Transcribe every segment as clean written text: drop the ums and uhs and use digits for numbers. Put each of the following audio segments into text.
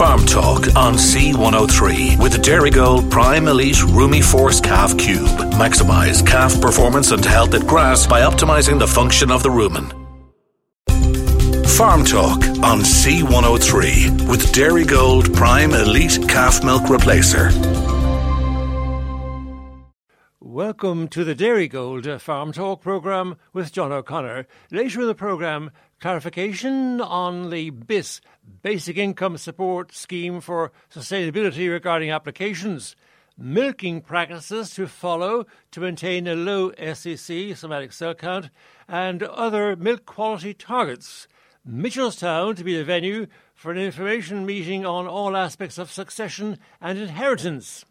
Farm Talk on C103 with the Dairy Gold Prime Elite Roomy Force Calf Cube. Maximize calf performance and health at grass by optimizing the function of the rumen. Farm Talk on C103 with Dairy Gold Prime Elite Calf Milk Replacer. Welcome to the Dairy Gold Farm Talk programme with John O'Connor. Later in the programme, clarification on the BIS, Basic Income Support Scheme for Sustainability regarding applications. Milking practices to follow to maintain a low SEC, somatic cell count, and other milk quality targets. Mitchelstown to be the venue for an information meeting on all aspects of succession and inheritance.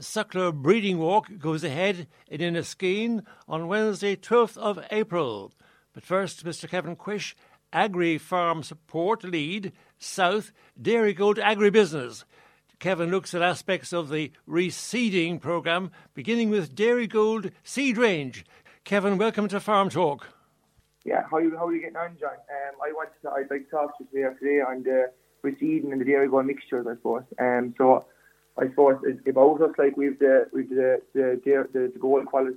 Suckler Breeding Walk goes ahead in Inniskeen on Wednesday, 12th of April. But first, Mr. Kevin Quish, Agri-Farm Support Lead, South, Dairy Gold Agribusiness. Kevin looks at aspects of the reseeding programme, beginning with Dairy Gold Seed Range. Kevin, welcome to Farm Talk. Yeah, how are you getting on, John? I'd like to talk to you today on the reseeding and the Dairy Gold mixtures, I suppose. I suppose it's about us, like we've the gold assured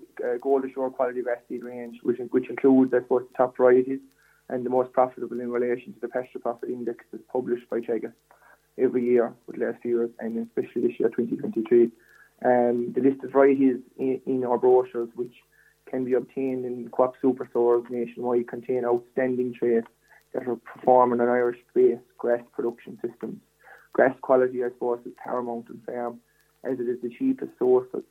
quality grass seed range, which includes, I suppose, the top varieties and the most profitable in relation to the pasture profit index that's published by Chagas every year for the last few years, and especially this year, 2023. The list of varieties in our brochures, which can be obtained in co-op super stores nationwide, contain outstanding traits that are performing on Irish-based grass production systems. Grass quality, I suppose, is paramount on farm, as it is the cheapest source of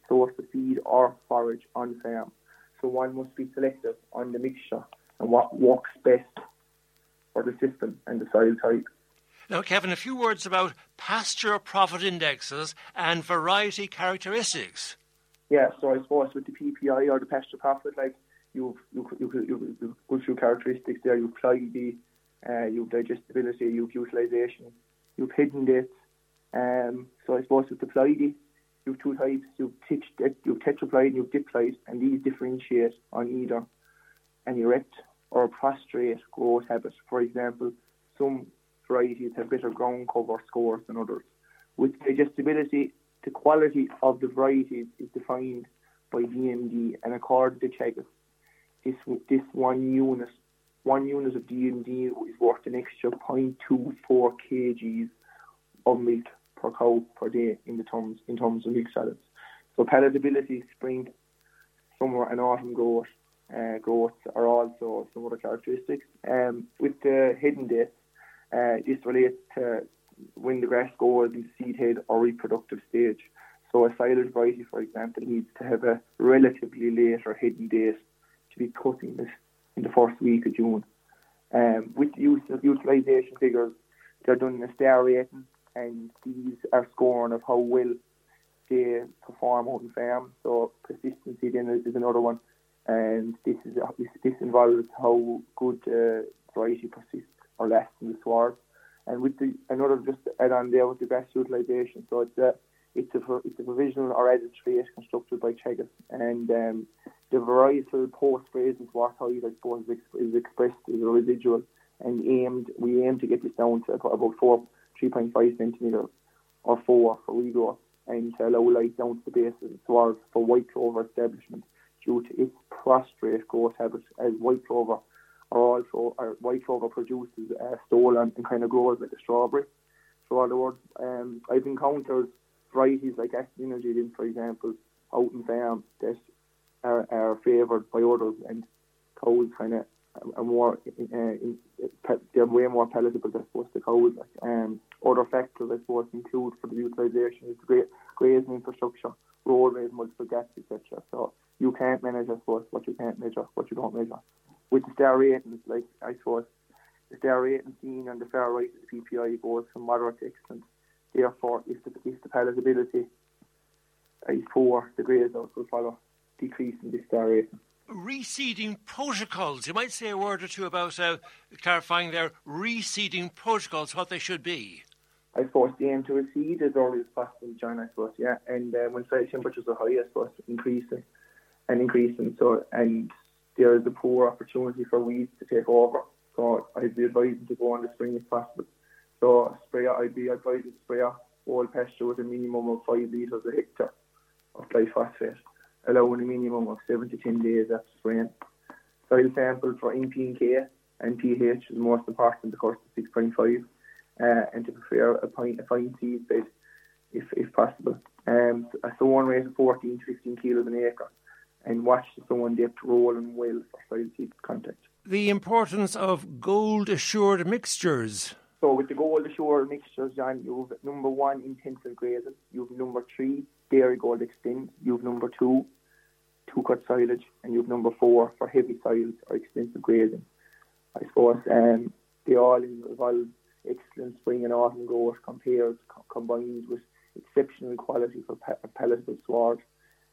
feed or forage on farm. So one must be selective on the mixture and what works best for the system and the soil type. Now, Kevin, a few words about pasture profit indexes and variety characteristics. Yeah, so I suppose with the PPI or the pasture profit, like you've good few characteristics there. You've pliability, you've digestibility, you've utilisation. You've hidden dates. So I suppose with the plidy, you've two types. You've tetraplied and you've diploid, and these differentiate on either an erect or prostrate growth habit. For example, some varieties have better ground cover scores than others. With digestibility, the quality of the varieties is defined by DMD, and according to Chagas, this one unit of DMD is worth an extra 0.24 kgs of milk per cow per day in terms of milk solids. So palatability, spring, summer and autumn growth are also some other characteristics. With the hidden dates, this relates to when the grass goes into seed head or reproductive stage. So a silage variety, for example, needs to have a relatively later hidden date to be cutting this in the first week of June. With the use of utilisation figures, they're done in a star rating, and these are scoring of how well they perform out in farm. So persistency then is another one, and this involves how good variety persists or lasts in the sward. And with the another just add on there with the grass utilisation, so it's a provisional or added trait constructed by Chagas, and the varietal post-phrases worth how you suppose is expressed as a residual, and we aim to get this down to about 3.5 centimetres or 4 for regrowth, and to allow light down to the base of the sward for white clover establishment due to its prostrate growth habit, as white clover produces stolon and kind of grows like a strawberry. So in other words, I've encountered varieties like Aston, for example, out in farm that are favoured by others, and cows kind of are more, they're way more palatable, I suppose, to cows. Other factors, I suppose, include for the utilisation is grazing infrastructure, roadways, multiple gaps, etc. So you can't manage, I suppose, what you don't measure. With the star ratings, like I suppose, the star rating seen on the far right of the PPI goes from moderate to excellent. Therefore, if the palatability is poor, the grazers will follow, decreasing this star rating. Reseeding protocols. You might say a word or two about clarifying their reseeding protocols, what they should be. I suppose the aim to reseed is always possible, John, I suppose, yeah. And when soil temperatures are high, I suppose, increasing. So, and there is a poor opportunity for weeds to take over. So I'd be advising to go on the spring if possible. So spray, I'd try to spray off all pests with a minimum of 5 litres a hectare of glyphosate, allowing a minimum of 7 to 10 days after spraying. Soil sample for NPK and pH is most important, of course, to 6.5, and to prepare a fine seed bed if possible. A sowing rate of 14 to 15 kilos an acre, and watch the sowing depth, roll and well for soil seed contact. The importance of gold assured mixtures. So with the gold assured mixtures, John, you've number 1 intensive grazing, you've number 3 Dairy Gold Extend, you've number 2 two-cut silage, and you've number 4 for heavy soils or extensive grazing. I suppose they all involve excellent spring and autumn growth combined with exceptional quality for palatable sward.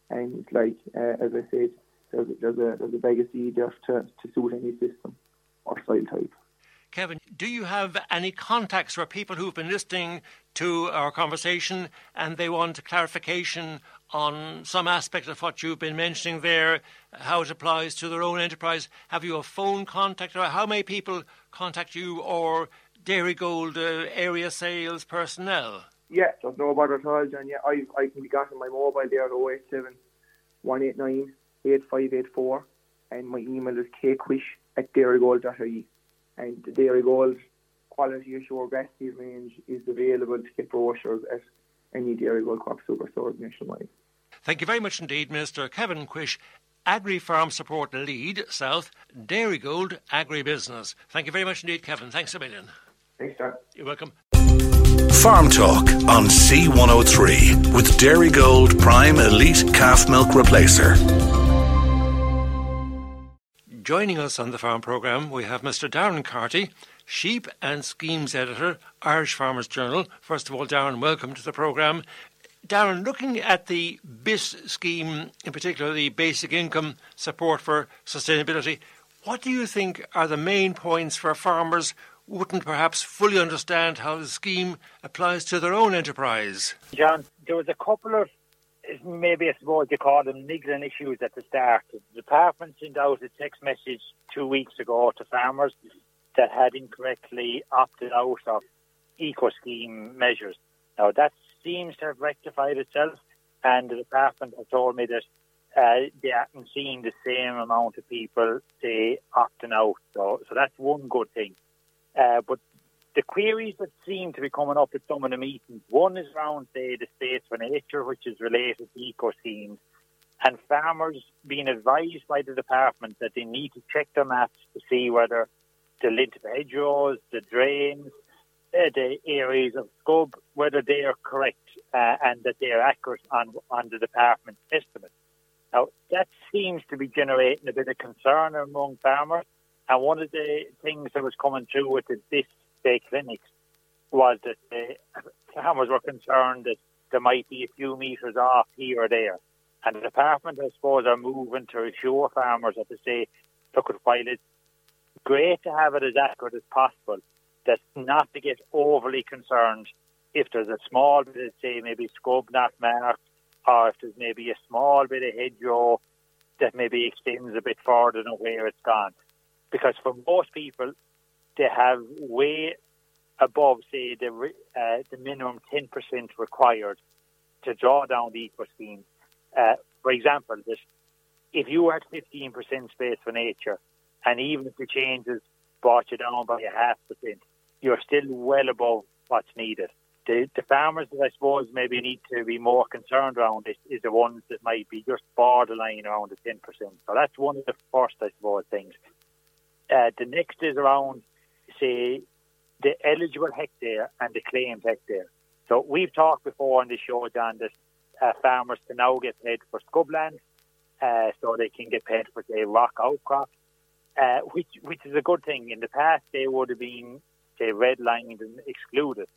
And it's like, as I said, there's a bag of seed there to suit any system or soil type. Kevin, do you have any contacts for people who've been listening to our conversation and they want clarification on some aspect of what you've been mentioning there, how it applies to their own enterprise? Have you a phone contact, or how may people contact you or Dairy Gold area sales personnel? Yeah, there's no bother at all, John. Yeah, I can be got on my mobile there at 087-189-8584, and my email is kquish@dairygold.ie. And the Dairy Gold Quality Assured Grass Seed range is available to get brochures at any Dairy Gold Co-op superstores nationwide. Thank you very much indeed, Mr. Kevin Quish, Agri-Farm Support Lead, South, Dairy Gold Agribusiness. Thank you very much indeed, Kevin. Thanks a million. Thanks, John. You're welcome. Farm Talk on C103 with Dairy Gold Prime Elite Calf Milk Replacer. Joining us on the farm programme, we have Mr. Darren Carty, Sheep and Schemes Editor, Irish Farmers Journal. First of all, Darren, welcome to the programme. Darren, looking at the BIS scheme, in particular the Basic Income Support for Sustainability, what do you think are the main points for farmers who wouldn't perhaps fully understand how the scheme applies to their own enterprise? John, there was a couple of, maybe I suppose they call them niggling issues at the start. The department sent out a text message 2 weeks ago to farmers that had incorrectly opted out of eco-scheme measures. Now, that seems to have rectified itself, and the department have told me that they haven't seen the same amount of people, they opting out. So that's one good thing. But the queries that seem to be coming up at some of the meetings, one is around, say, the Space for Nature, which is related to eco-schemes, and farmers being advised by the department that they need to check their maps to see whether the lint hedgerows, the drains, the areas of scrub, whether they are correct and that they are accurate on the department's estimate. Now, that seems to be generating a bit of concern among farmers, and one of the things that was coming through with this clinics was that the farmers were concerned that there might be a few metres off here or there. And the department, I suppose, are moving to assure farmers that they say, look, while it's great to have it as accurate as possible, that not to get overly concerned if there's a small bit of, say, maybe scrub not marked, or if there's maybe a small bit of hedgerow that maybe extends a bit further than where it's gone. Because for most people, they have way above, say, the minimum 10% required to draw down the eco scheme. For example, if you were at 15% Space for Nature, and even if the changes brought you down by 0.5%, you're still well above what's needed. The farmers that I suppose maybe need to be more concerned around this is the ones that might be just borderline around the 10%. So that's one of the first, I suppose, things. The next is around, say, the eligible hectare and the claimed hectare. So we've talked before on the show, John, that farmers can now get paid for scrubland, so they can get paid for, say, rock outcrop, which is a good thing. In the past, they would have been, say, redlined and excluded.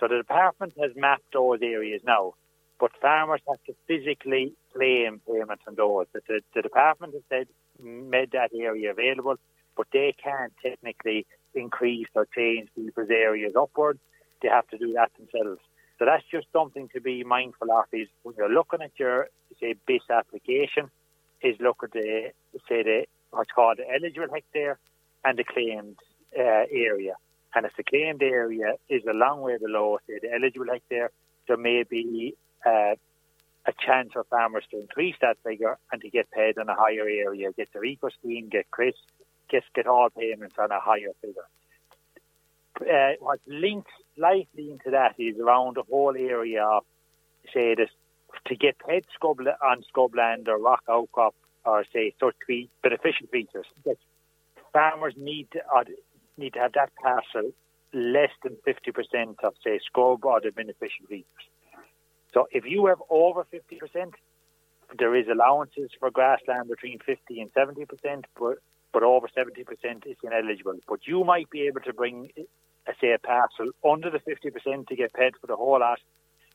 So the department has mapped those areas now, but farmers have to physically claim payment on those. The department has said made that area available, but they can't technically increase or change people's areas upwards. They have to do that themselves. So that's just something to be mindful of, is when you're looking at your, say, BIS application, is look at the, say, what's called the eligible hectare and the claimed area. And if the claimed area is a long way below, say, the eligible hectare, there may be a chance for farmers to increase that figure and to get paid on a higher area, get their eco scheme, get CRIS, get all payments on a higher figure. What's linked slightly into that is around the whole area of, say, this, to get paid on scrubland or rock outcrop or, say, such beneficial features. But farmers need to have that parcel less than 50% of, say, scrub or the beneficial features. So if you have over 50%, there is allowances for grassland between 50 and 70%, but over 70% is ineligible. But you might be able to bring, say, a parcel under the 50% to get paid for the whole lot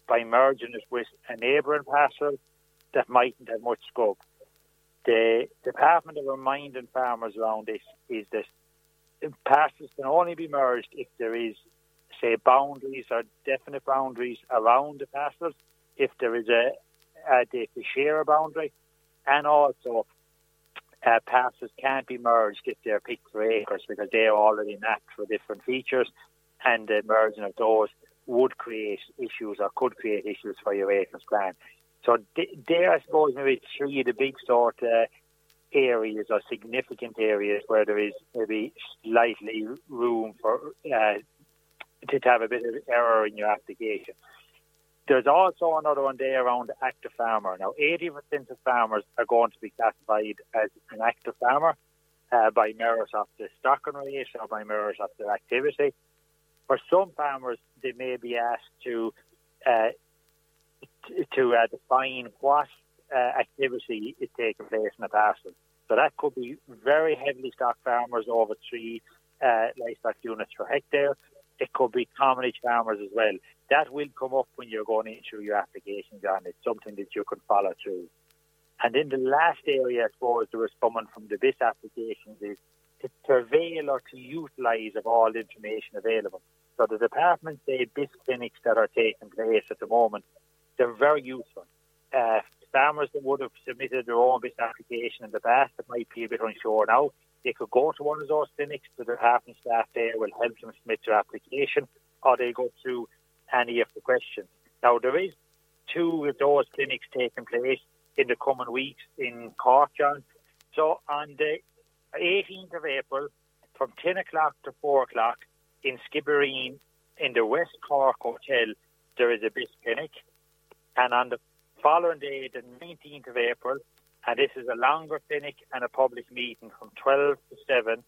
by merging it with a neighbouring parcel that mightn't have much scope. The Department of Reminding Farmers around this is that parcels can only be merged if there is, say, boundaries or definite boundaries around the parcels, if there is they share a boundary, and also parcels can't be merged if they're picked for acres because they're already mapped for different features, and the merging of those would create issues or could create issues for your acres plan. So there, I suppose, maybe three of the big sort areas or significant areas where there is maybe slightly room for to have a bit of error in your application. There's also another one there around the active farmer. Now, 80% of farmers are going to be classified as an active farmer by merit of the stocking rate or by merit of their activity. For some farmers, they may be asked to define what activity is taking place in the parcel. So that could be very heavily stocked farmers over 3 livestock units per hectare. It could be commonage farmers as well. That will come up when you're going into your application, John. It's something that you can follow through. And then the last area, I suppose, that was coming from the BIS applications is to surveil or to utilise of all information available. So the department say BIS clinics that are taking place at the moment, they're very useful. Farmers that would have submitted their own BIS application in the past that might be a bit unsure now, they could go to one of those clinics. The department staff there will help them submit their application, or they go through any of the questions. Now, there is 2 of those clinics taking place in the coming weeks in Cork, John. So on the 18th of April, from 10 o'clock to 4 o'clock in Skibbereen, in the West Cork Hotel, there is a BIS clinic. And on the following day, the 19th of April, and this is a longer clinic and a public meeting from 12 to 7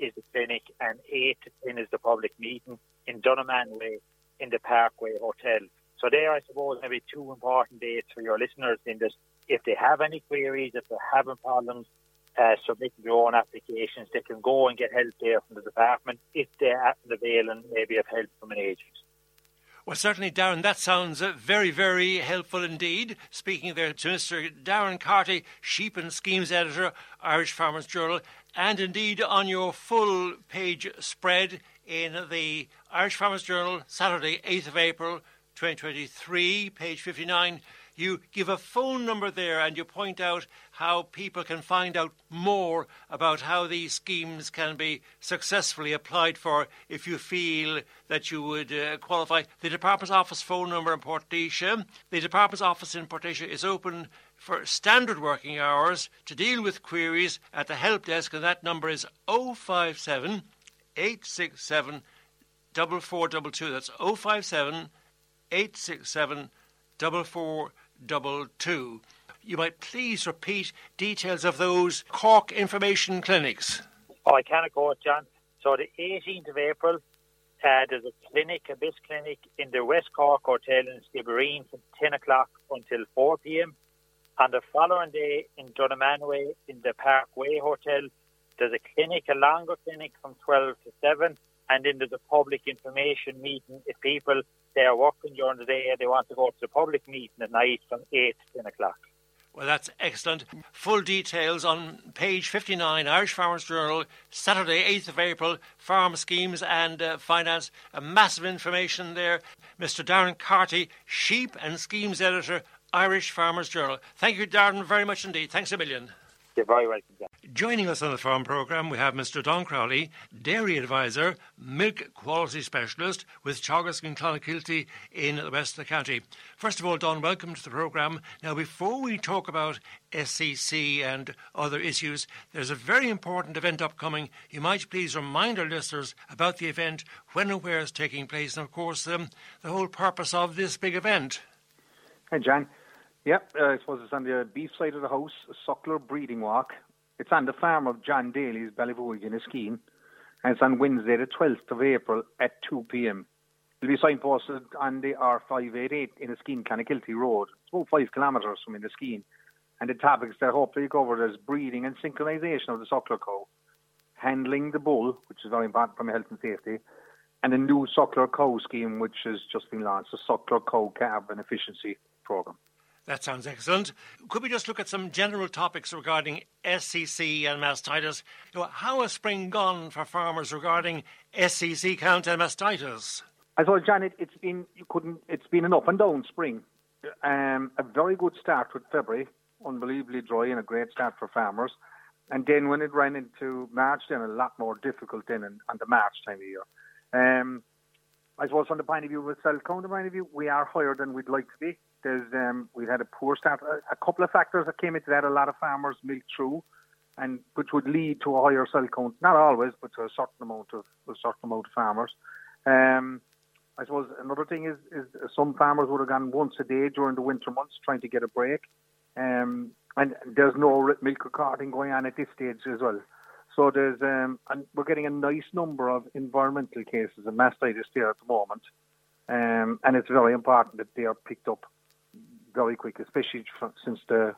is the clinic and 8 to 10 is the public meeting in Dunmanway in the Parkway Hotel. So there, I suppose, maybe 2 important dates for your listeners in this. If they have any queries, if they're having problems submitting their own applications, they can go and get help there from the department if they're availing maybe of help from an agent. Well, certainly, Darren, that sounds very, very helpful indeed. Speaking there to Mr. Darren Carty, Sheep and Schemes Editor, Irish Farmers Journal, and indeed on your full page spread in the Irish Farmers Journal, Saturday, 8th of April, 2023, page 59, you give a phone number there and you point out how people can find out more about how these schemes can be successfully applied for if you feel that you would qualify. The Department's office phone number in Portaoise. The Department's office in Portaoise is open for standard working hours to deal with queries at the help desk, and that number is 057 867 4422. That's 057 867 4422. You might please repeat details of those Cork information clinics. Oh, I can, of course, John. So the 18th of April, there's a clinic, a BIS clinic, in the West Cork Hotel in Skibbereen from 10 o'clock until 4 p.m. And the following day in Dunmanway in the Parkway Hotel, there's a clinic, a longer clinic from 12 to 7. And then there's a public information meeting if people, they are working during the day and they want to go to the public meeting at night from 8 to 10 o'clock. Well, that's excellent. Full details on page 59, Irish Farmers Journal, Saturday, 8th of April, Farm Schemes and Finance. Massive information there. Mr. Darren Carty, Sheep and Schemes Editor, Irish Farmers Journal. Thank you, Darren, very much indeed. Thanks a million. You're very welcome, John. Joining us on the farm programme, we have Mr Don Crowley, dairy advisor, milk quality specialist with Chagas and Clonakilty in the west of the county. First of all, Don, welcome to the programme. Now, before we talk about SCC and other issues, there's a very important event upcoming. You might please remind our listeners about the event, when and where it's taking place, and of course, the whole purpose of this big event. Hi, John. Yep, I suppose it's on the beef side of the house, a suckler breeding walk. It's on the farm of John Daly's Ballyvoig in Eskeen, and it's on Wednesday the 12th of April at 2pm. It'll be signposted on the R588 in Eskeen, Clonakilty Road. It's about 5 kilometres from in Eskeen. And the topics that hopefully covered is breeding and synchronisation of the suckler cow, handling the bull, which is very important for health and safety, and a new suckler cow scheme, which has just been launched, the Suckler Cow Carbon Efficiency Programme. That sounds excellent. Could we just look at some general topics regarding SCC and mastitis? How has spring gone for farmers regarding SCC count and mastitis? I thought, Janet, it's been an up and down spring. A very good start with February, unbelievably dry and a great start for farmers. And then when it ran into March, then a lot more difficult than on the March time of year. I suppose from the point of view of self count point of view, we are higher than we'd like to be. We've had a poor start. A couple of factors that came into that, a lot of farmers milked through, and which would lead to a higher cell count. Not always, but to a certain amount of farmers. I suppose another thing is some farmers would have gone once a day during the winter months trying to get a break. And there's no milk recording going on at this stage as well. So there's and we're getting a nice number of environmental cases of mastitis there at the moment. And it's very important that they are picked up very quick, especially since the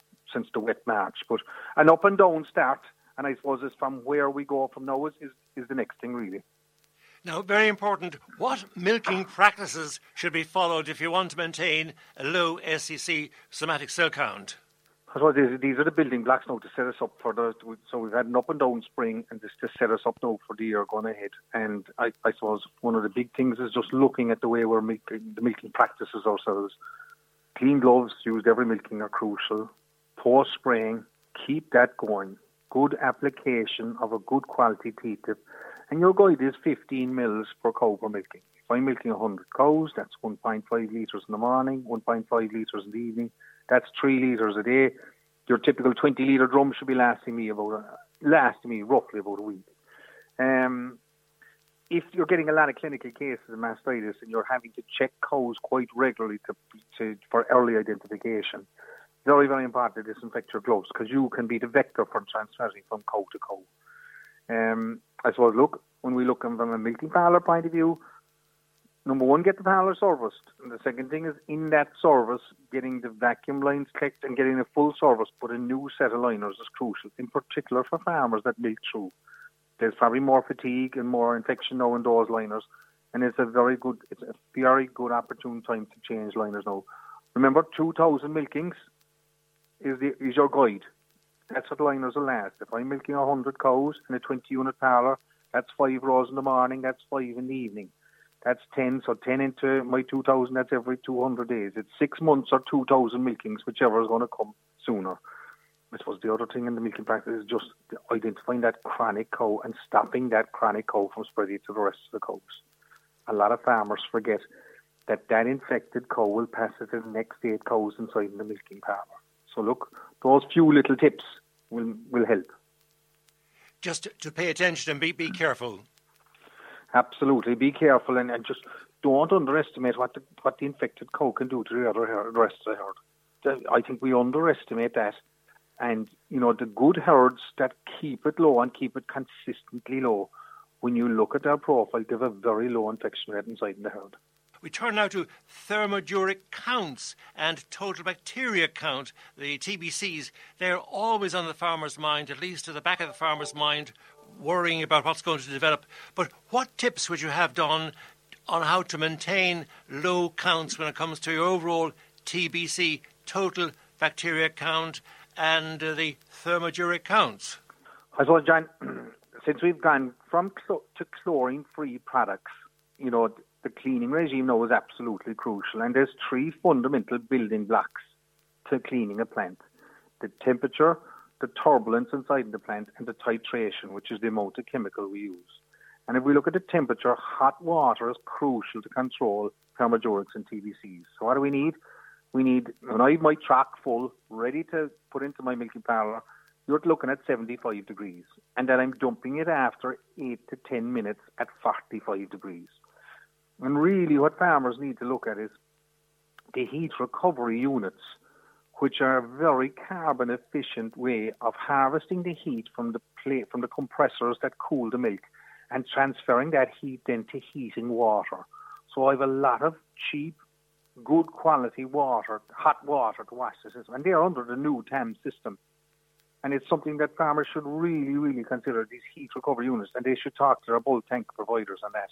wet March. But an up and down start, and I suppose it's from where we go from now is the next thing really. Now, very important, what milking practices should be followed if you want to maintain a low SCC somatic cell count? I suppose these are the building blocks now to set us up for the. So we've had an up and down spring, and this to set us up now for the year going ahead. And I suppose one of the big things is just looking at the way we're milking, the milking practices ourselves. Clean gloves used every milking are crucial. Poor spraying, keep that going. Good application of a good quality T-tip. And your guide is 15 mils per cow per milking. If I'm milking 100 cows, that's 1.5 litres in the morning, 1.5 litres in the evening. That's 3 litres a day. Your typical 20-litre drum should be lasting me roughly about a week. If you're getting a lot of clinical cases of mastitis and you're having to check cows quite regularly for early identification, very, very important to disinfect your gloves because you can be the vector for transferring from cow to cow. I suppose, look, when we look from a milking parlour point of view, number one, get the parlour serviced. And the second thing is, in that service, getting the vacuum lines checked and getting a full service, but a new set of liners is crucial, in particular for farmers that milk through. There's probably more fatigue and more infection now in those liners, and it's a very good opportune time to change liners now. Remember, 2,000 milkings is your guide. That's what liners will last. If I'm milking 100 cows in a 20-unit parlour, that's 5 rows in the morning, that's 5 in the evening. That's 10, so 10 into my 2,000, that's every 200 days. It's 6 months or 2,000 milkings, whichever is going to come sooner. I suppose the other thing in the milking practice is just identifying that chronic cow and stopping that chronic cow from spreading to the rest of the cows. A lot of farmers forget that infected cow will pass it to the next 8 cows inside the milking parlour. So look, those few little tips will help. Just to pay attention and be careful. Absolutely, be careful and just don't underestimate what the infected cow can do to the rest of the herd. I think we underestimate that. And, you know, the good herds that keep it low and keep it consistently low, when you look at their profile, they have a very low infection rate inside the herd. We turn now to thermogenic counts and total bacteria count, the TBCs. They're always on the farmer's mind, at least to the back of the farmer's mind, worrying about what's going to develop. But what tips would you have, Don, on how to maintain low counts when it comes to your overall TBC, total bacteria count, and the thermogenic counts? I suppose, John, since we've gone from to chlorine-free products, you know, the cleaning regime now is absolutely crucial. And there's 3 fundamental building blocks to cleaning a plant. The temperature, the turbulence inside the plant and the titration, which is the amount of chemical we use. And if we look at the temperature, hot water is crucial to control permajorics and TBCs. So what do we need? We need, when I have my track full, ready to put into my milking parlour, you're looking at 75 degrees. And then I'm dumping it after 8 to 10 minutes at 45 degrees. And really what farmers need to look at is the heat recovery units, which are a very carbon efficient way of harvesting the heat from the plate, from the compressors that cool the milk, and transferring that heat then to heating water. So I have a lot of cheap, good quality water, hot water to wash the system. And they are under the new TAM system. And it's something that farmers should really, really consider, these heat recovery units, and they should talk to their bulk tank providers on that.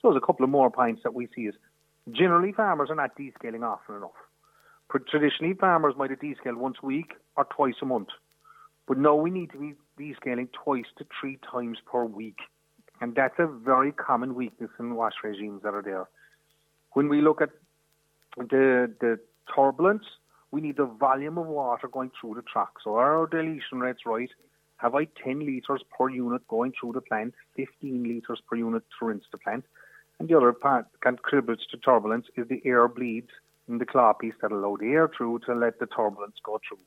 So there's a couple of more points that we see is, generally farmers are not descaling often enough. Traditionally, farmers might have descaled once a week or twice a month. But now we need to be descaling 2 to 3 times per week. And that's a very common weakness in wash regimes that are there. When we look at the turbulence, we need the volume of water going through the track. So are our deletion rates right? Have I 10 litres per unit going through the plant, 15 litres per unit to rinse the plant? And the other part that contributes to turbulence is the air bleeds in the claw piece that allow the air through to let the turbulence go through.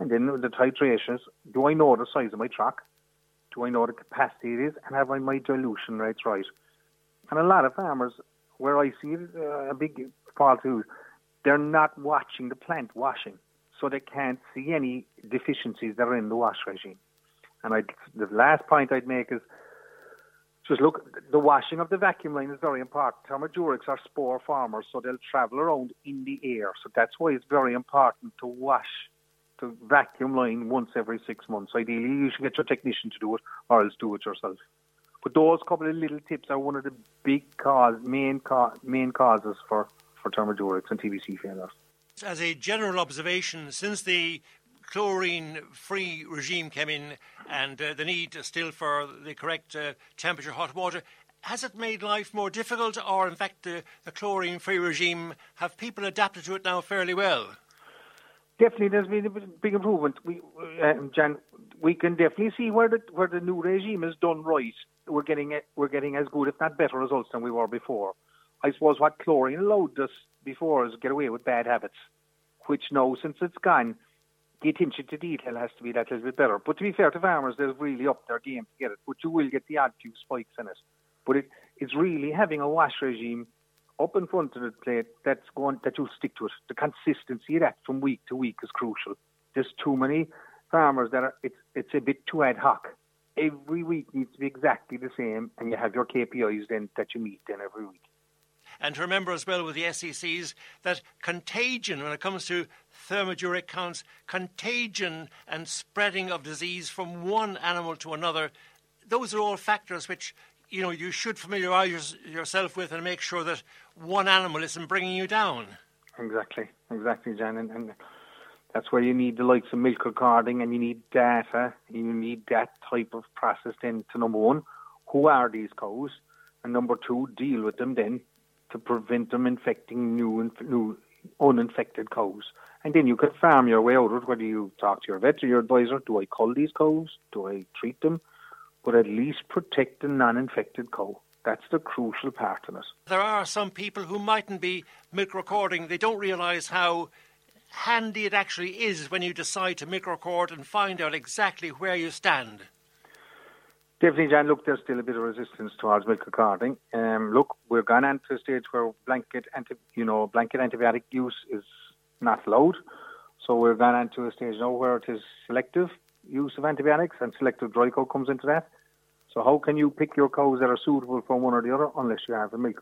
And then the titrations, do I know the size of my track? Do I know the capacity it is? And have I my dilution rates right? And a lot of farmers, where I see it, a big fault too, they're not watching the plant washing, so they can't see any deficiencies that are in the wash regime. And the last point I'd make is, just look, the washing of the vacuum line is very important. Thermogenics are spore farmers, so they'll travel around in the air. So that's why it's very important to wash the vacuum line once every 6 months. Ideally, you should get your technician to do it, or else do it yourself. But those couple of little tips are one of the big main causes for thermogenics and TBC failures. As a general observation, since the chlorine-free regime came in and the need still for the correct temperature hot water, has it made life more difficult, or in fact the chlorine-free regime, have people adapted to it now fairly well? Definitely there's been a big improvement. Jan, we can definitely see where the new regime is done right. We're getting as good, if not better, results than we were before. I suppose what chlorine allowed us before is get away with bad habits, which now, since it's gone, the attention to detail has to be that little bit better. But to be fair to farmers, they've really upped their game to get it. But you will get the odd few spikes in it. But it's really having a wash regime up in front of the plate that you'll stick to it. The consistency of that from week to week is crucial. There's too many farmers that are, it's a bit too ad hoc. Every week needs to be exactly the same, and you have your KPIs then that you meet then every week. And to remember as well with the SECs that contagion, when it comes to thermogenic counts, contagion and spreading of disease from one animal to another, those are all factors which, you know, you should familiarise yourself with and make sure that one animal isn't bringing you down. Exactly, Jan. And that's where you need the likes of milk recording, and you need data, you need that type of process then to, number one, who are these cows? And number two, deal with them then, to prevent them infecting new uninfected cows. And then you can farm your way out of it, whether you talk to your veterinary advisor, do I cull these cows, do I treat them? But at least protect the non-infected cow. That's the crucial part in it. There are some people who mightn't be milk recording. They don't realise how handy it actually is when you decide to milk record and find out exactly where you stand. Definitely, Jan. Look, there's still a bit of resistance towards milk recording. Look, we're gone to a stage where blanket antibiotic use is not allowed. So we're gone to a stage now where it is selective use of antibiotics, and selective dry cow comes into that. So how can you pick your cows that are suitable for one or the other unless you have a milk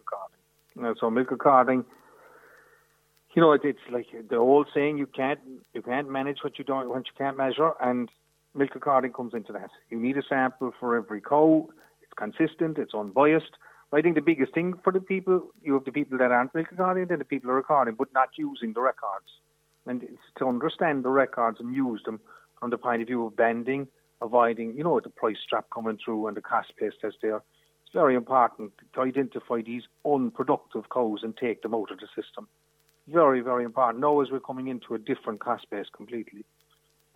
recording? So milk recording, you know, it's like the old saying: you can't manage what you can't measure, and milk recording comes into that. You need a sample for every cow. It's consistent. It's unbiased. But I think the biggest thing for the people, you have the people that aren't milk recording, then the people are recording, but not using the records. And it's to understand the records and use them from the point of view of banding, avoiding, you know, the price trap coming through and the cost base that's there. It's very important to identify these unproductive cows and take them out of the system. Very, very important. Now as we're coming into a different cost base completely.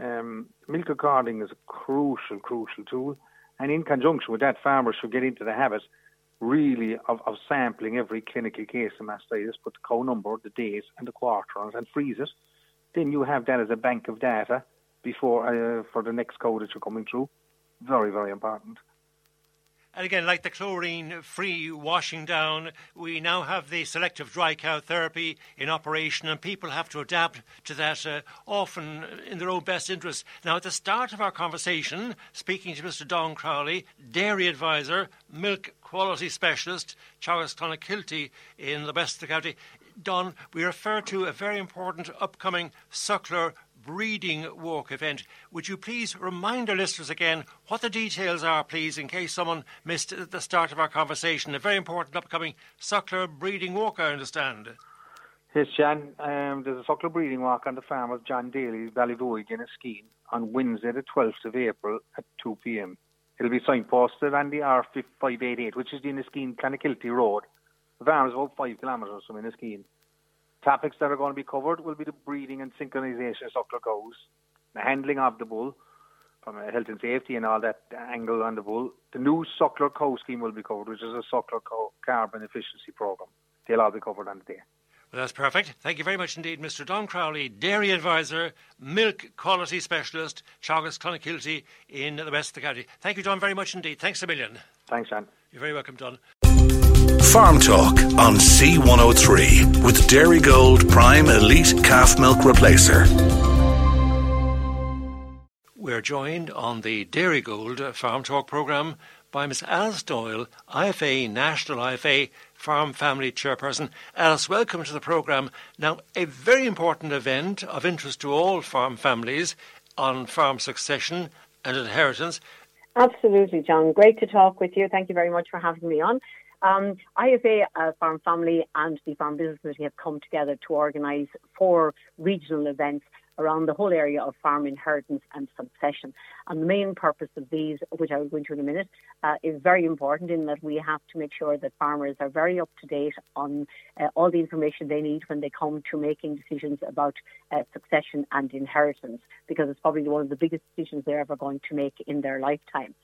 Milk recording is a crucial tool, and in conjunction with that, farmers should get into the habit really of sampling every clinical case of mastitis, put the cow number, the days and the quarter on it and freeze it. Then you have that as a bank of data before for the next cow that you're coming through. Very, very important. And again, like the chlorine-free washing down, we now have the selective dry cow therapy in operation, and people have to adapt to that, often in their own best interest. Now, at the start of our conversation, speaking to Mr. Don Crowley, dairy advisor, milk quality specialist, Chagas Clonakilty in the west of the county, Don, we refer to a very important upcoming suckler breeding walk event. Would you please remind our listeners again what the details are, please, in case someone missed at the start of our conversation? A very important upcoming suckler breeding walk, I understand. Yes, Jan. There's a suckler breeding walk on the farm of John Daly's Ballyvoig in Skeen on Wednesday the 12th of April at 2pm. It'll be signposted on the R588, which is the Inniskeen Clonakilty Road. The farm is about 5 kilometres from Inniskeen. Topics that are going to be covered will be the breeding and synchronisation of suckler cows, the handling of the bull from a health and safety and all that angle on the bull. The new suckler cow scheme will be covered, which is a suckler cow carbon efficiency programme. They'll all be covered on the day. Well, that's perfect. Thank you very much indeed, Mr. Don Crowley, dairy advisor, milk quality specialist, Chagas Clonakilty in the west of the county. Thank you, Don, very much indeed. Thanks a million. Thanks, John. You're very welcome, Don. Farm Talk on C103 with Dairy Gold Prime Elite Calf Milk Replacer. We're joined on the Dairy Gold Farm Talk programme by Ms. Alice Doyle, IFA, National IFA, Farm Family Chairperson. Alice, welcome to the programme. Now, a very important event of interest to all farm families on farm succession and inheritance. Absolutely, John. Great to talk with you. Thank you very much for having me on. IFA, Farm Family and the Farm Business Committee have come together to organise 4 regional events around the whole area of farm inheritance and succession. And the main purpose of these, which I will go into in a minute, is very important in that we have to make sure that farmers are very up to date on all the information they need when they come to making decisions about succession and inheritance, because it's probably one of the biggest decisions they're ever going to make in their lifetime,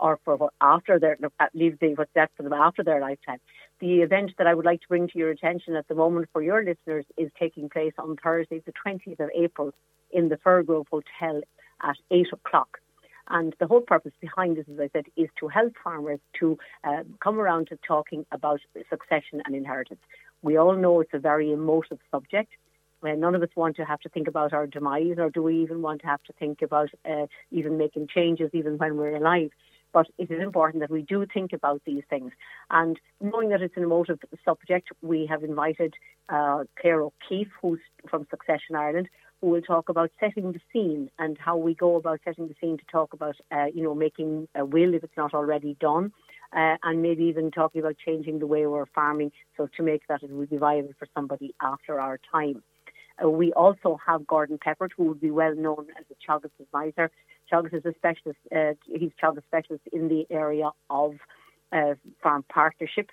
or for what after their leave the what's left for them after their lifetime. The event that I would like to bring to your attention at the moment for your listeners is taking place on Thursday, the 20th of April, in the Firgrove Hotel at 8 o'clock. And the whole purpose behind this, as I said, is to help farmers to come around to talking about succession and inheritance. We all know it's a very emotive subject. None of us want to have to think about our demise, or do we even want to have to think about even making changes even when we're alive. But it is important that we do think about these things. And knowing that it's an emotive subject, we have invited Claire O'Keefe, who's from Succession Ireland, who will talk about setting the scene and how we go about setting the scene to talk about, making a will if it's not already done, and maybe even talking about changing the way we're farming so to make that it will be viable for somebody after our time. We also have Gordon Peppard, who will be well known as the Chagas advisor. Chagas is a specialist. He's Chagas specialist in the area of farm partnership,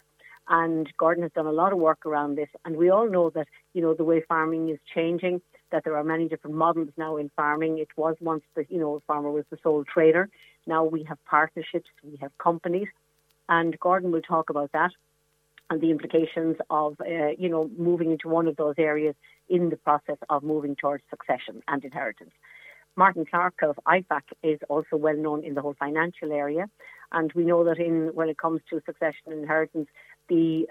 and Gordon has done a lot of work around this. And we all know that the way farming is changing, that there are many different models now in farming. It was once that a farmer was the sole trader. Now we have partnerships, we have companies, and Gordon will talk about that and the implications of moving into one of those areas in the process of moving towards succession and inheritance. Martin Clark of IFAC is also well known in the whole financial area, and we know that when it comes to succession and inheritance, the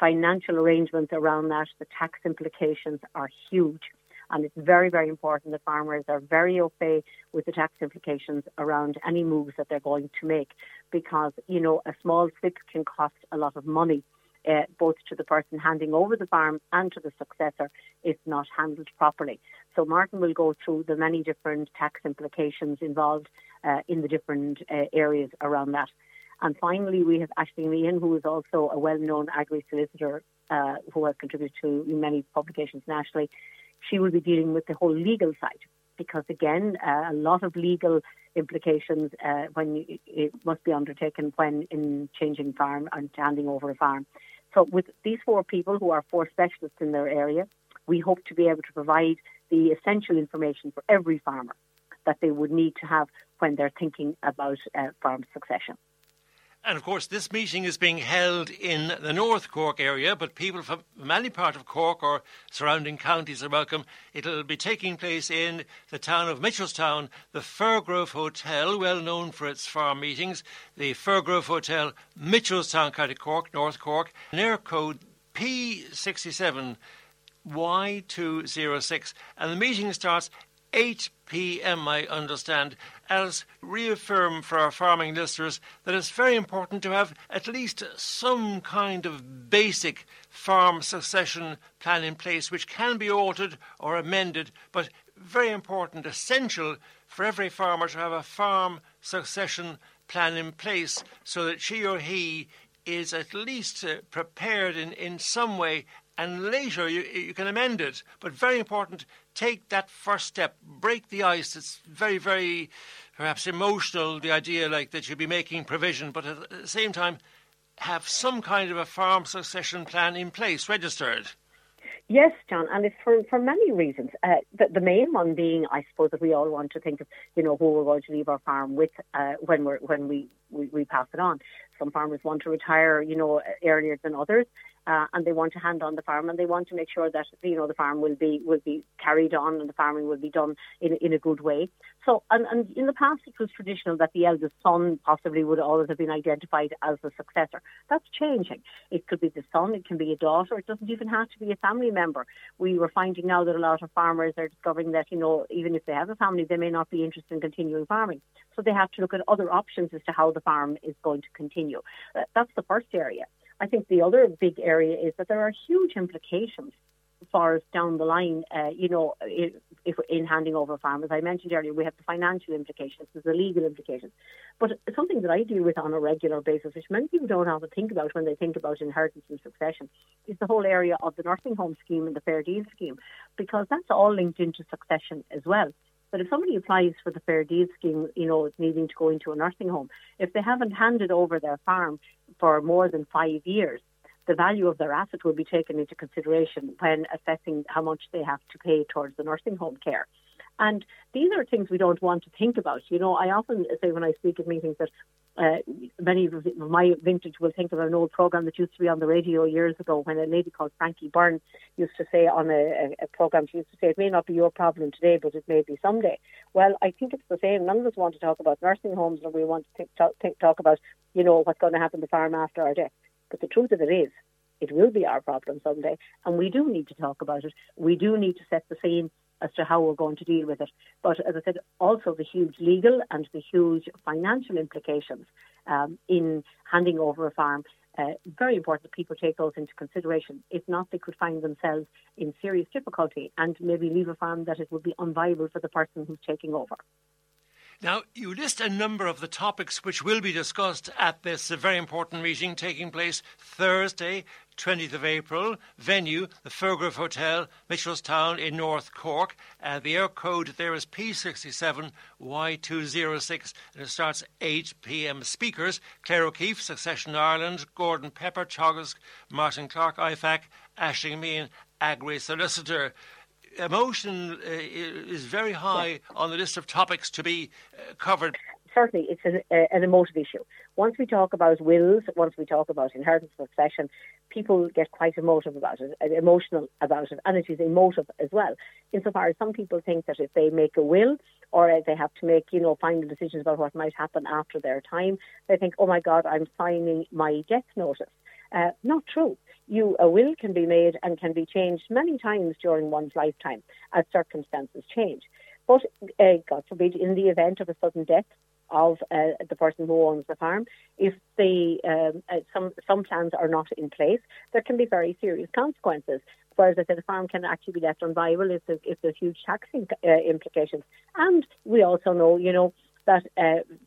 financial arrangements around that, the tax implications are huge, and it's very, very important that farmers are very au fait with the tax implications around any moves that they're going to make, because a small slip can cost a lot of money. Both to the person handing over the farm and to the successor if not handled properly. So Martin will go through the many different tax implications involved in the different areas around that. And finally, we have Ashley Ryan, who is also a well-known agri-solicitor who has contributed to many publications nationally. She will be dealing with the whole legal side, because again, a lot of legal implications it must be undertaken when in changing farm and handing over a farm. So with these 4 people who are 4 specialists in their area, we hope to be able to provide the essential information for every farmer. that they would need to have when they're thinking about farm succession. And of course, this meeting is being held in the North Cork area, but people from any part of Cork or surrounding counties are welcome. It'll be taking place in the town of Mitchelstown, the Firgrove Hotel, well known for its farm meetings. The Firgrove Hotel, Mitchelstown, County Cork, North Cork, near code P67Y206. And the meeting starts 8 p.m, I understand. Alice, reaffirm for our farming listeners that it's very important to have at least some kind of basic farm succession plan in place, which can be altered or amended, but very important, essential for every farmer to have a farm succession plan in place so that she or he is at least prepared in some way, and later you can amend it. But very important, take that first step, break the ice. It's very, very perhaps emotional, the idea like that you'll be making provision, but at the same time have some kind of a farm succession plan in place, registered. Yes, John, and it's for many reasons. The main one being, I suppose, that we all want to think of, you know, who we're going to leave our farm with when we pass it on. Some farmers want to retire, you know, earlier than others, and they want to hand on the farm, and they want to make sure that, you know, the farm will be carried on and the farming will be done in a good way. So, and in the past it was traditional that the eldest son possibly would always have been identified as the successor. That's changing. It could be the son, it can be a daughter, it doesn't even have to be a family member. We were finding now that a lot of farmers are discovering that, you know, even if they have a family, they may not be interested in continuing farming. So they have to look at other options as to how the farm is going to continue. That's the first area. I think the other big area is that there are huge implications far as down the line, you know, if in handing over farm. As I mentioned earlier, we have the financial implications, there's the legal implications. But something that I deal with on a regular basis, which many people don't often think about when they think about inheritance and succession, is the whole area of the nursing home scheme and the Fair Deal scheme, because that's all linked into succession as well. But if somebody applies for the Fair Deal scheme, you know, needing to go into a nursing home, if they haven't handed over their farm for more than 5 years, the value of their asset will be taken into consideration when assessing how much they have to pay towards the nursing home care. And these are things we don't want to think about. You know, I often say when I speak at meetings that many of my vintage will think of an old programme that used to be on the radio years ago when a lady called Frankie Byrne used to say on a programme, she used to say, it may not be your problem today, but it may be someday. Well, I think it's the same. None of us want to talk about nursing homes, or we want to talk about, you know, what's going to happen to the farm after our death. But the truth of it is, it will be our problem someday, and we do need to talk about it. We do need to set the scene as to how we're going to deal with it. But as I said, also the huge legal and the huge financial implications in handing over a farm. Very important that people take those into consideration. If not, they could find themselves in serious difficulty and maybe leave a farm that it would be unviable for the person who's taking over. Now, you list a number of the topics which will be discussed at this very important meeting taking place Thursday, 20th of April. Venue, the Firgrove Hotel, Mitchelstown in North Cork. The air code there is P67Y206, and it starts 8 p.m. Speakers, Claire O'Keefe, Succession Ireland, Gordon Peppard, Chagas, Martin Clark, IFAC, Ashley Ryan, Agri Solicitor. Emotion is very high on the list of topics to be covered. Certainly, it's an emotive issue. Once we talk about wills, once we talk about inheritance succession, people get quite emotive about it, emotional about it, and it is emotive as well. Insofar as some people think that if they make a will or if they have to make, you know, final decisions about what might happen after their time, they think, oh my God, I'm signing my death notice. Not true. A will can be made and can be changed many times during one's lifetime as circumstances change. But God forbid, in the event of a sudden death of the person who owns the farm, if the some plans are not in place, there can be very serious consequences. Whereas I said, the farm can actually be left unviable if there's huge tax implications. And we also know, you know, that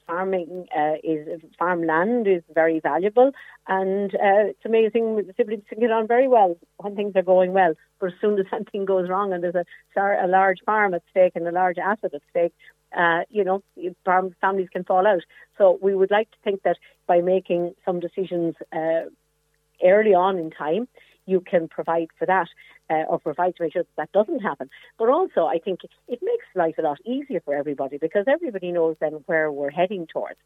farmland is very valuable, and it's amazing. The siblings can get on very well when things are going well, but as soon as something goes wrong and there's a large farm at stake and a large asset at stake, you know, families can fall out. So we would like to think that by making some decisions early on in time, you can provide for that or provide to make sure that doesn't happen. But also, I think it makes life a lot easier for everybody because everybody knows then where we're heading towards.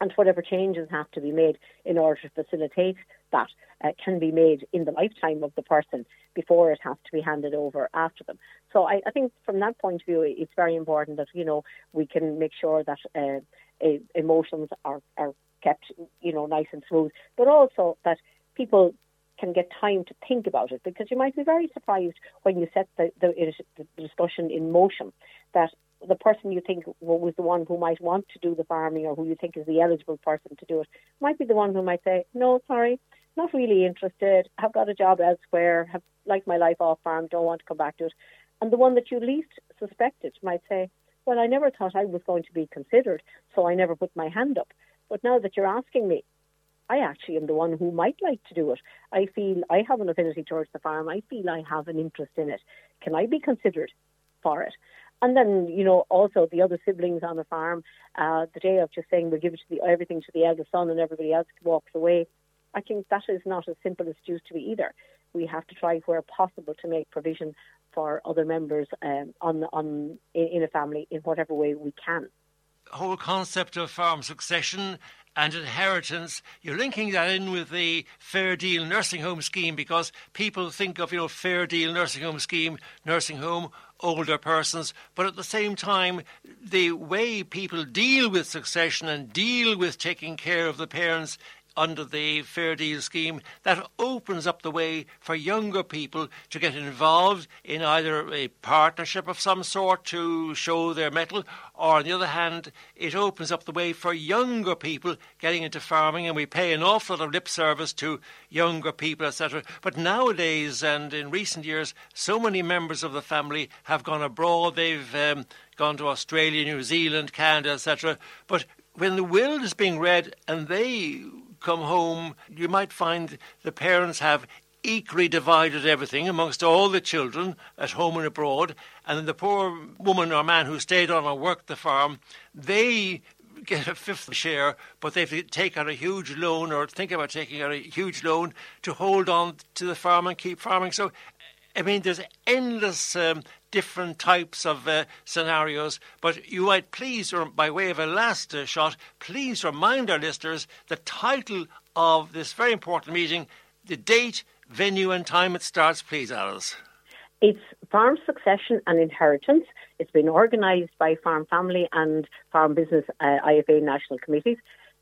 And whatever changes have to be made in order to facilitate that can be made in the lifetime of the person before it has to be handed over after them. So I think from that point of view, it's very important that, you know, we can make sure that emotions are kept, you know, nice and smooth, but also that people can get time to think about it, because you might be very surprised when you set the discussion in motion that the person you think was the one who might want to do the farming or who you think is the eligible person to do it might be the one who might say, no, sorry, not really interested, have got a job elsewhere, have liked my life off farm, don't want to come back to it. And the one that you least suspected might say, well, I never thought I was going to be considered, so I never put my hand up. But now that you're asking me, I actually am the one who might like to do it. I feel I have an affinity towards the farm. I feel I have an interest in it. Can I be considered for it? And then, you know, also the other siblings on the farm, the day of just saying we'll give everything to the eldest son and everybody else walks away, I think that is not as simple as it used to be either. We have to try where possible to make provision for other members in a family in whatever way we can. The whole concept of farm succession and inheritance, you're linking that in with the Fair Deal nursing home scheme, because people think of, you know, Fair Deal nursing home scheme, nursing home, older persons, but at the same time, the way people deal with succession and deal with taking care of the parents under the Fair Deal scheme, that opens up the way for younger people to get involved in either a partnership of some sort to show their mettle, or on the other hand, it opens up the way for younger people getting into farming, and we pay an awful lot of lip service to younger people, etc. But nowadays, and in recent years, so many members of the family have gone abroad. They've gone to Australia, New Zealand, Canada, etc. But when the will is being read and they come home, you might find the parents have equally divided everything amongst all the children at home and abroad, and the poor woman or man who stayed on or worked the farm, they get a fifth share, but they have to take out a huge loan or think about taking out a huge loan to hold on to the farm and keep farming. So, I mean, there's endless different types of scenarios, but you might please, or by way of a last shot, please remind our listeners the title of this very important meeting, the date, venue and time it starts, please, Alice. It's Farm Succession and Inheritance. It's been organised by Farm Family and Farm Business IFA National Committees.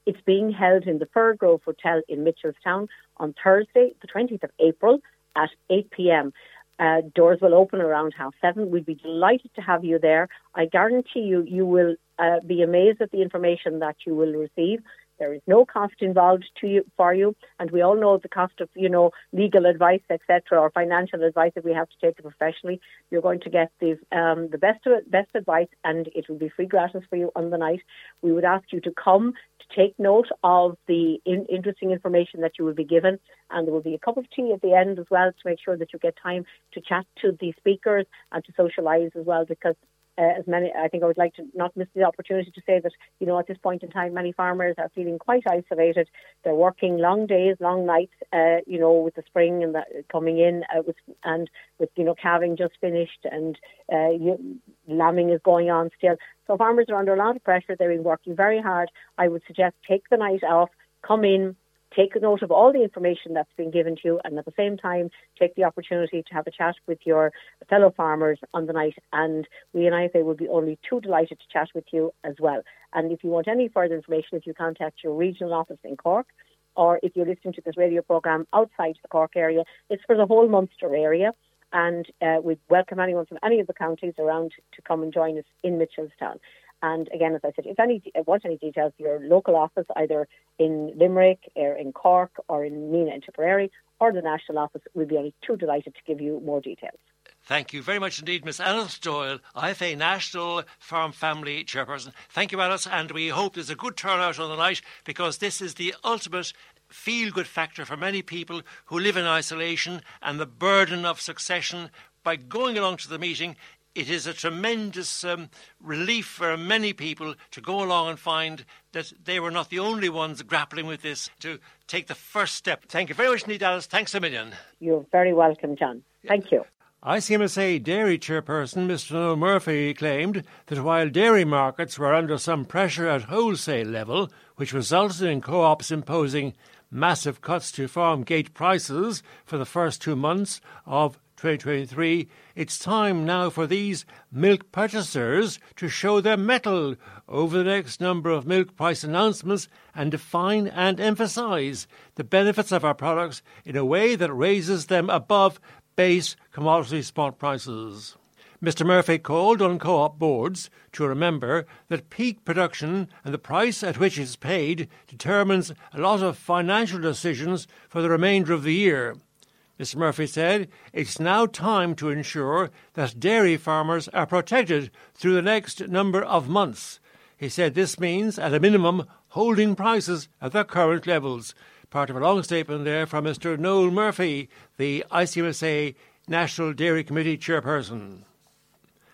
It's being held in the Firgrove Hotel in Mitchelstown on Thursday, the 20th of April, at 8 p.m. Doors will open around 7:30. We'd be delighted to have you there. I guarantee you, you will be amazed at the information that you will receive. There is no cost involved for you, and we all know the cost of, you know, legal advice, etc., or financial advice that we have to take professionally. You're going to get the best advice, and it will be free gratis for you on the night. We would ask you to come to take note of the interesting information that you will be given, and there will be a cup of tea at the end as well to make sure that you get time to chat to the speakers and to socialise as well, because I think I would like to not miss the opportunity to say that, you know, at this point in time, many farmers are feeling quite isolated. They're working long days, long nights, you know, with the spring and coming in with, you know, calving just finished and lambing is going on still. So farmers are under a lot of pressure. They've been working very hard. I would suggest take the night off, come in, take note of all the information that's been given to you, and at the same time, take the opportunity to have a chat with your fellow farmers on the night. And we in IFA will be only too delighted to chat with you as well. And if you want any further information, if you contact your regional office in Cork, or if you're listening to this radio programme outside the Cork area, it's for the whole Munster area. And we welcome anyone from any of the counties around to come and join us in Mitchelstown. And again, as I said, if any want any details, your local office, either in Limerick or in Cork or in Nina and Tipperary or the national office, we'll be only too delighted to give you more details. Thank you very much indeed, Miss Alice Doyle, IFA National Farm Family Chairperson. Thank you, Alice, and we hope there's a good turnout on the night, because this is the ultimate feel-good factor for many people who live in isolation, and the burden of succession, by going along to the meeting, it is a tremendous relief for many people to go along and find that they were not the only ones grappling with this, to take the first step. Thank you very much, indeed, Alice. Thanks a million. You're very welcome, John. Thank you. ICMSA dairy chairperson Mr. Noel Murphy claimed that while dairy markets were under some pressure at wholesale level, which resulted in co-ops imposing massive cuts to farm gate prices for the first 2 months of 2023, it's time now for these milk purchasers to show their mettle over the next number of milk price announcements and define and emphasise the benefits of our products in a way that raises them above base commodity spot prices. Mr. Murphy called on co-op boards to remember that peak production and the price at which it's paid determines a lot of financial decisions for the remainder of the year. Mr. Murphy said it's now time to ensure that dairy farmers are protected through the next number of months. He said this means, at a minimum, holding prices at their current levels. Part of a long statement there from Mr. Noel Murphy, the ICMSA National Dairy Committee chairperson.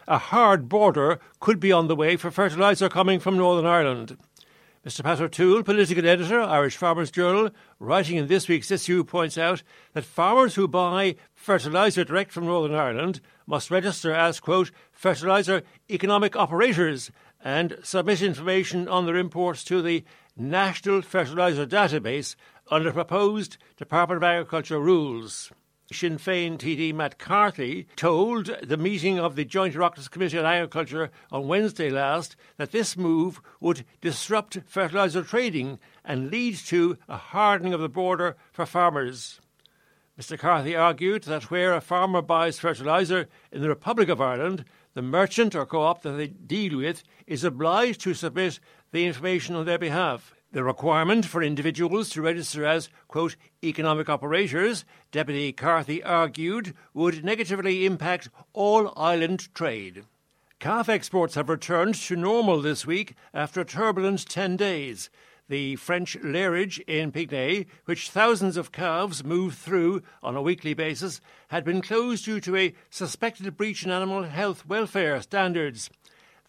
A hard border could be on the way for fertiliser coming from Northern Ireland. Mr. Pat O'Toole, political editor, Irish Farmers Journal, writing in this week's issue, points out that farmers who buy fertiliser direct from Northern Ireland must register as, quote, fertiliser economic operators and submit information on their imports to the National Fertiliser Database under proposed Department of Agriculture rules. Sinn Féin TD Matt Carthy told the meeting of the Joint Oireachtas Committee on Agriculture on Wednesday last that this move would disrupt fertiliser trading and lead to a hardening of the border for farmers. Mr. Carthy argued that where a farmer buys fertiliser in the Republic of Ireland, the merchant or co-op that they deal with is obliged to submit the information on their behalf. The requirement for individuals to register as, quote, economic operators, Deputy Carthy argued, would negatively impact all island trade. Calf exports have returned to normal this week after a turbulent 10 days. The French lairage in Pigné, which thousands of calves move through on a weekly basis, had been closed due to a suspected breach in animal health welfare standards.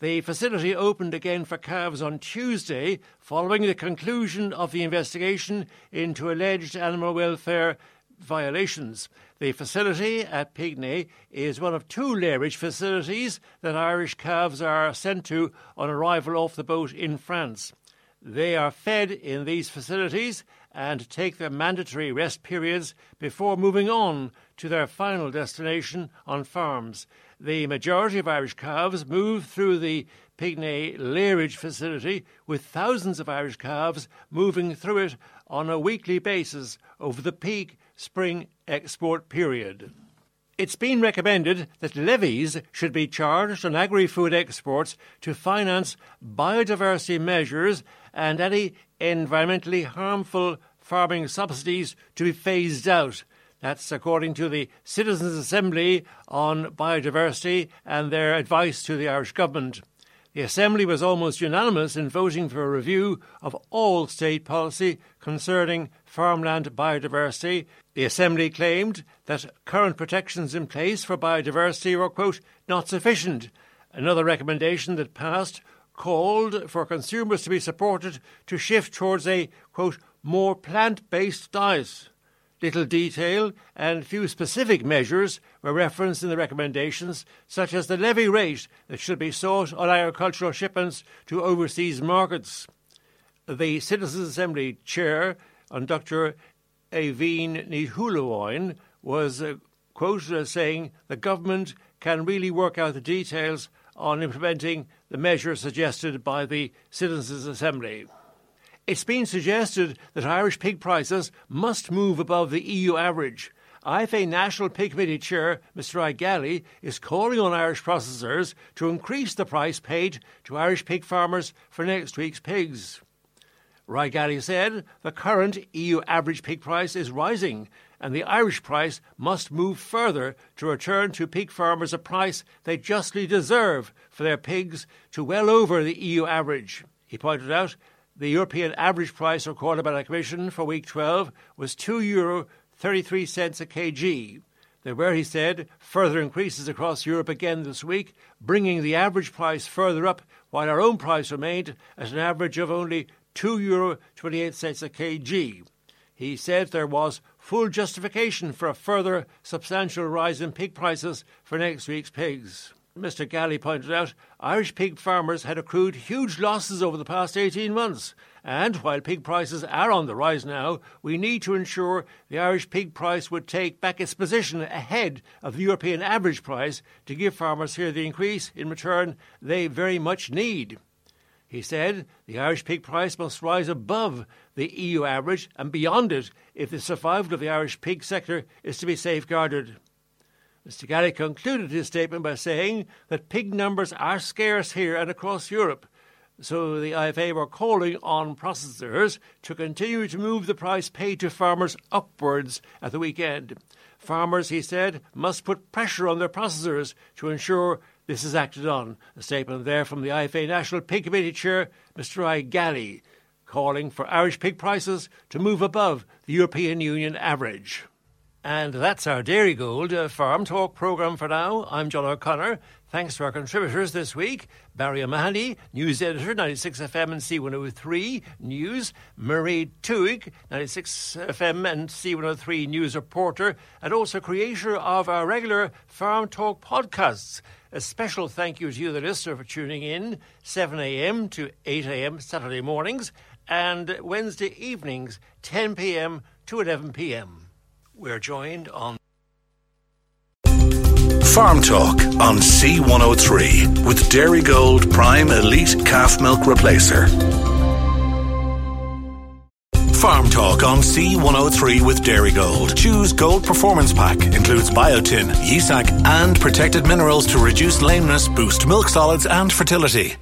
The facility opened again for calves on Tuesday following the conclusion of the investigation into alleged animal welfare violations. The facility at Pigné is one of two lairage facilities that Irish calves are sent to on arrival off the boat in France. They are fed in these facilities and take their mandatory rest periods before moving on to their final destination on farms. The majority of Irish calves move through the Pigné lairage facility, with thousands of Irish calves moving through it on a weekly basis over the peak spring export period. It's been recommended that levies should be charged on agri-food exports to finance biodiversity measures and any environmentally harmful farming subsidies to be phased out. That's according to the Citizens' Assembly on Biodiversity and their advice to the Irish Government. The Assembly was almost unanimous in voting for a review of all state policy concerning farmland biodiversity. The Assembly claimed that current protections in place for biodiversity were, quote, not sufficient. Another recommendation that passed called for consumers to be supported to shift towards a, quote, more plant-based diet. Little detail and few specific measures were referenced in the recommendations, such as the levy rate that should be sought on agricultural shipments to overseas markets. The Citizens' Assembly Chair, Dr. Aveen Nihuluoin, was quoted as saying the government can really work out the details on implementing the measures suggested by the Citizens' Assembly. It's been suggested that Irish pig prices must move above the EU average. IFA National Pig Committee Chair, Mr. Raigalli, is calling on Irish processors to increase the price paid to Irish pig farmers for next week's pigs. Raigalli said the current EU average pig price is rising and the Irish price must move further to return to pig farmers a price they justly deserve for their pigs to well over the EU average. He pointed out the European average price recorded by the Commission for week 12 was €2.33 a kg. There were, he said, further increases across Europe again this week, bringing the average price further up, while our own price remained at an average of only €2.28 a kg. He said there was full justification for a further substantial rise in pig prices for next week's pigs. Mr Galley pointed out Irish pig farmers had accrued huge losses over the past 18 months, and while pig prices are on the rise now, we need to ensure the Irish pig price would take back its position ahead of the European average price to give farmers here the increase in return they very much need. He said the Irish pig price must rise above the EU average and beyond it if the survival of the Irish pig sector is to be safeguarded. Mr Galley concluded his statement by saying that pig numbers are scarce here and across Europe, so the IFA were calling on processors to continue to move the price paid to farmers upwards at the weekend. Farmers, he said, must put pressure on their processors to ensure this is acted on. A statement there from the IFA National Pig Committee Chair, Mr Raigalli, calling for Irish pig prices to move above the European Union average. And that's our Dairy Gold Farm Talk programme for now. I'm John O'Connor. Thanks to our contributors this week. Barry O'Mahony, news editor, 96FM and C103 News. Marie Tuig, 96FM and C103 News reporter, and also creator of our regular Farm Talk podcasts. A special thank you to you, the listener, for tuning in 7am to 8am Saturday mornings and Wednesday evenings 10pm to 11pm. We're joined on Farm Talk on C103 with Dairy Gold Prime Elite Calf Milk Replacer. Farm Talk on C103 with Dairy Gold. Choose Gold Performance Pack. Includes biotin, yeast sac and protected minerals to reduce lameness, boost milk solids and fertility.